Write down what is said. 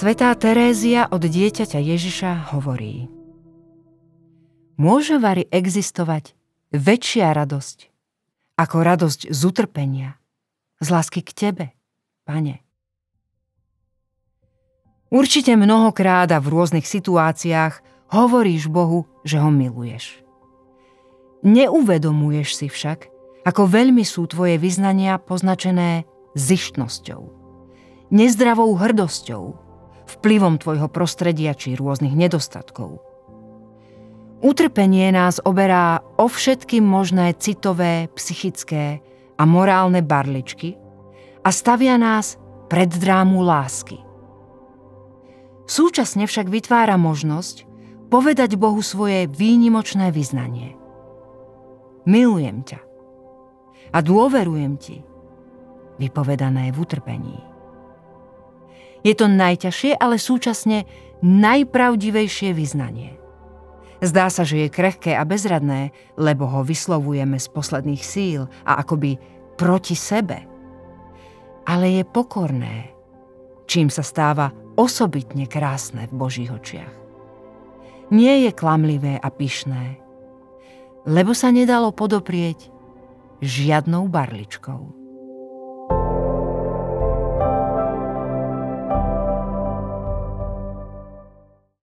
Svätá Terézia od Dieťaťa Ježiša hovorí: Môže vari existovať väčšia radosť ako radosť z utrpenia, z lásky k Tebe, Pane. Určite mnohokrát a v rôznych situáciách hovoríš Bohu, že ho miluješ. Neuvedomuješ si však, ako veľmi sú tvoje vyznania poznačené zištnosťou, nezdravou hrdosťou, vplyvom tvojho prostredia či rôznych nedostatkov. Utrpenie nás oberá o všetky možné citové, psychické a morálne barličky a stavia nás pred drámu lásky. Súčasne však vytvára možnosť povedať Bohu svoje výnimočné vyznanie. Milujem ťa a dôverujem ti, vypovedané v utrpení. Je to najťažšie, ale súčasne najpravdivejšie vyznanie. Zdá sa, že je krehké a bezradné, lebo ho vyslovujeme z posledných síl a akoby proti sebe. Ale je pokorné, čím sa stáva osobitne krásne v Božích očiach. Nie je klamlivé a pyšné, lebo sa nedalo podoprieť žiadnou barličkou.